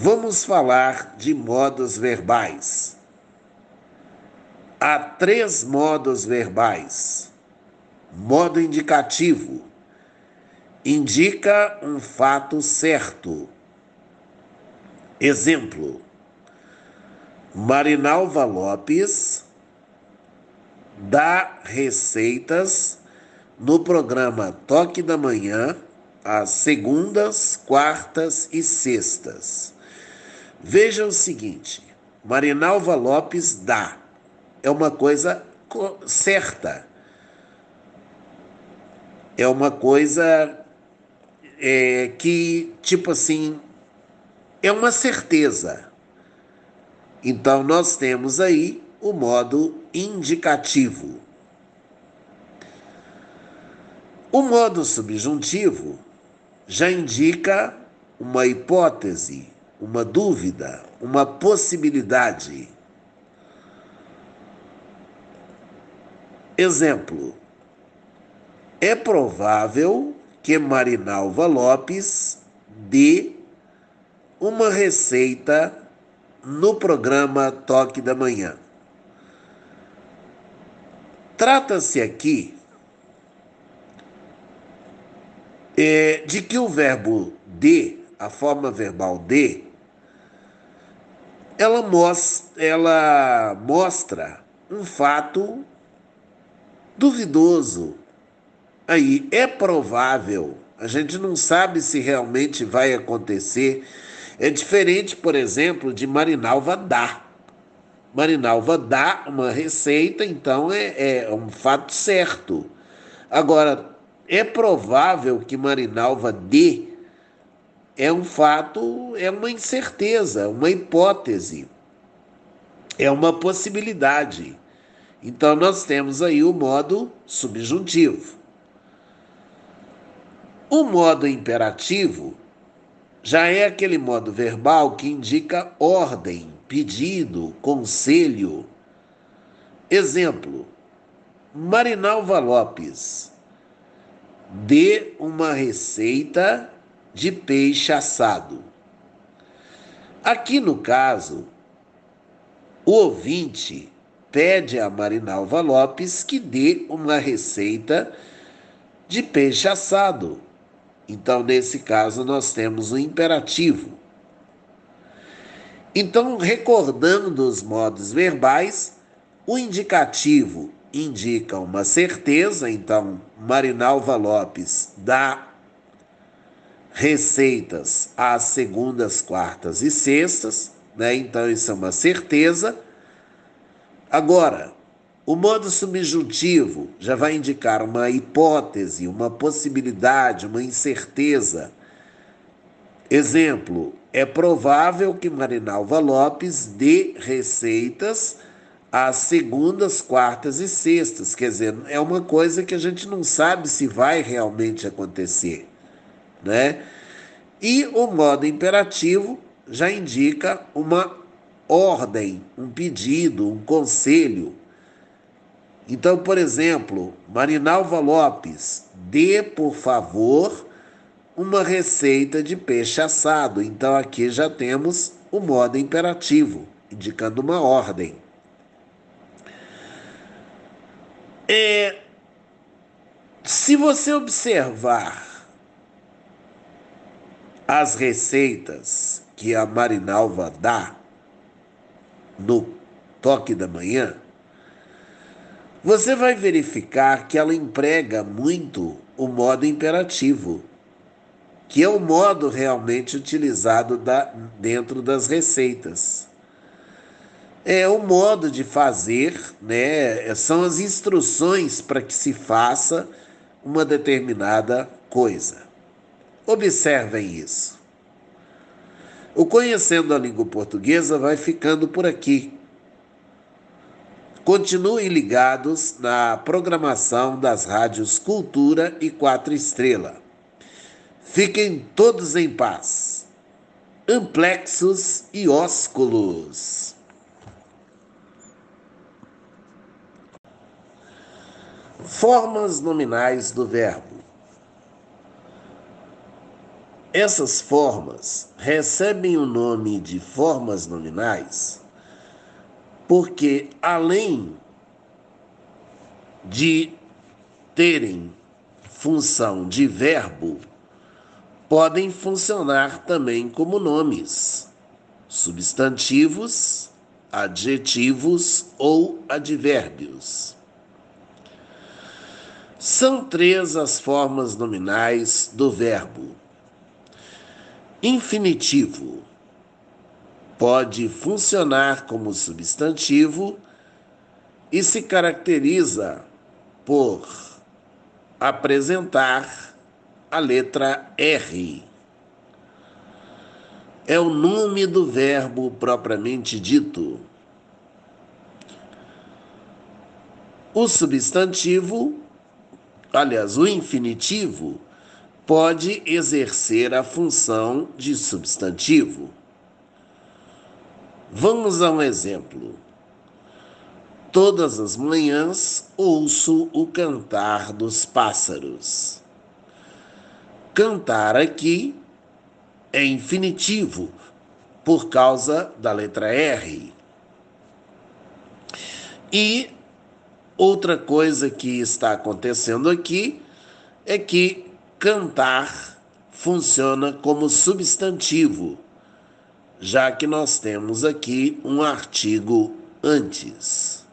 Vamos falar de modos verbais. Há três modos verbais. Modo indicativo. Indica um fato certo. Exemplo: Marinalva Lopes dá receitas no programa Toque da Manhã, às segundas, quartas e sextas. Veja o seguinte: Marinalva Lopes dá. É uma coisa certa. É uma coisa que, tipo assim, é uma certeza. Então, nós temos aí o modo indicativo. O modo subjuntivo já indica uma hipótese, uma dúvida, uma possibilidade. Exemplo: é provável que Marinalva Lopes dê uma receita no programa Toque da Manhã. Trata-se aqui de que o verbo dê, a forma verbal dê, ela mostra um fato duvidoso. Aí é provável, a gente não sabe se realmente vai acontecer. É diferente, por exemplo, de Marinalva dá. Marinalva dá uma receita, então é um fato certo. Agora, é provável que Marinalva dê é um fato, é uma incerteza, uma hipótese, é uma possibilidade. Então, nós temos aí o modo subjuntivo. O modo imperativo já é aquele modo verbal que indica ordem, pedido, conselho. Exemplo: Marinalva Lopes dê uma receita de peixe assado. Aqui, no caso, o ouvinte pede a Marinalva Lopes que dê uma receita de peixe assado. Então, nesse caso, nós temos o imperativo. Então, recordando os modos verbais, o indicativo indica uma certeza. Então, Marinalva Lopes dá receitas às segundas, quartas e sextas, né? Então, isso é uma certeza. Agora, o modo subjuntivo já vai indicar uma hipótese, uma possibilidade, uma incerteza. Exemplo: é provável que Marinalva Lopes dê receitas às segundas, quartas e sextas. Quer dizer, é uma coisa que a gente não sabe se vai realmente acontecer, né? E o modo imperativo já indica uma ordem, um pedido, um conselho. Então, por exemplo, Marinalva Lopes dê, por favor, uma receita de peixe assado. Então, aqui já temos o modo imperativo, indicando uma ordem. Se você observar as receitas que a Marinalva dá no Toque da Manhã, você vai verificar que ela emprega muito o modo imperativo, que é o modo realmente utilizado dentro das receitas. É o modo de fazer, né? São as instruções para que se faça uma determinada coisa. Observem isso. O Conhecendo a Língua Portuguesa vai ficando por aqui. Continuem ligados na programação das rádios Cultura e 4 Estrelas. Fiquem todos em paz. Amplexos e ósculos. Formas nominais do verbo. Essas formas recebem o nome de formas nominais porque, além de terem função de verbo, podem funcionar também como nomes, substantivos, adjetivos ou advérbios. São 3 as formas nominais do verbo. Infinitivo. Pode funcionar como substantivo e se caracteriza por apresentar a letra R. É o nome do verbo propriamente dito. O infinitivo pode exercer a função de substantivo. Vamos a um exemplo. Todas as manhãs ouço o cantar dos pássaros. Cantar aqui é infinitivo por causa da letra R. E outra coisa que está acontecendo aqui é que cantar funciona como substantivo, já que nós temos aqui um artigo antes.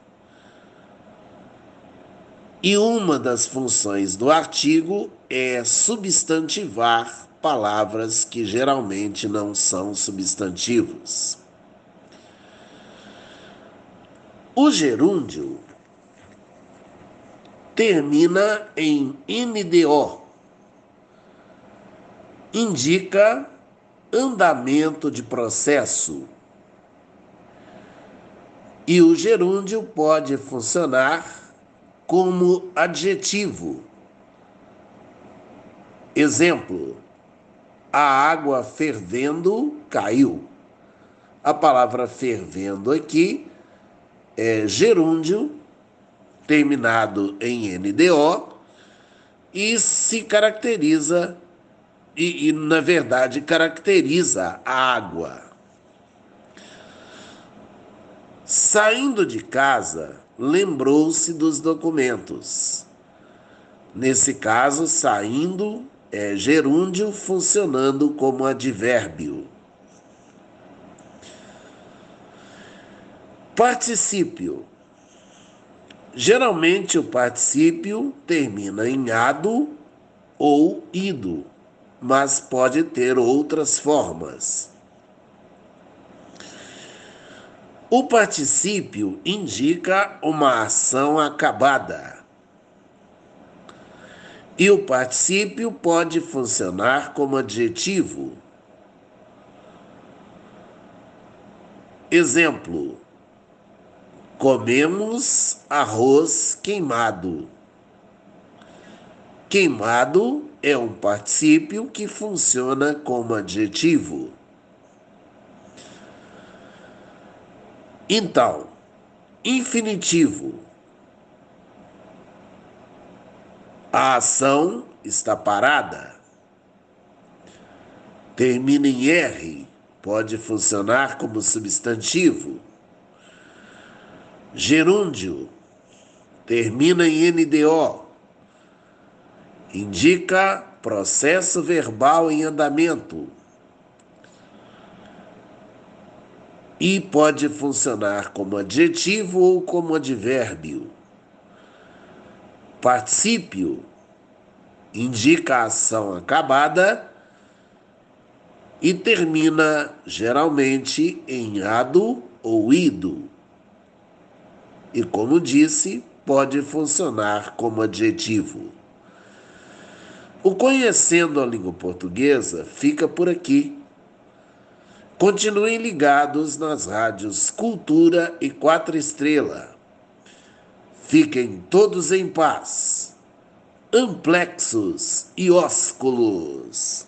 E uma das funções do artigo é substantivar palavras que geralmente não são substantivos. O gerúndio termina em NDO. Indica andamento de processo. E o gerúndio pode funcionar como adjetivo. Exemplo: a água fervendo caiu. A palavra fervendo aqui é gerúndio terminado em NDO e se caracteriza, na verdade, caracteriza a água. Saindo de casa, lembrou-se dos documentos. Nesse caso, saindo é gerúndio funcionando como advérbio. Particípio. Geralmente o particípio termina em ado ou ido, mas pode ter outras formas. O particípio indica uma ação acabada. E o particípio pode funcionar como adjetivo. Exemplo: comemos arroz queimado. Queimado é um particípio que funciona como adjetivo. Então, infinitivo. A ação está parada. Termina em R, pode funcionar como substantivo. Gerúndio termina em NDO, indica processo verbal em andamento e pode funcionar como adjetivo ou como advérbio. Particípio indica ação acabada e termina geralmente em ado ou ido. E, como disse, pode funcionar como adjetivo. O Conhecendo a Língua Portuguesa fica por aqui. Continuem ligados nas rádios Cultura e 4 Estrelas. Fiquem todos em paz. Amplexos e ósculos.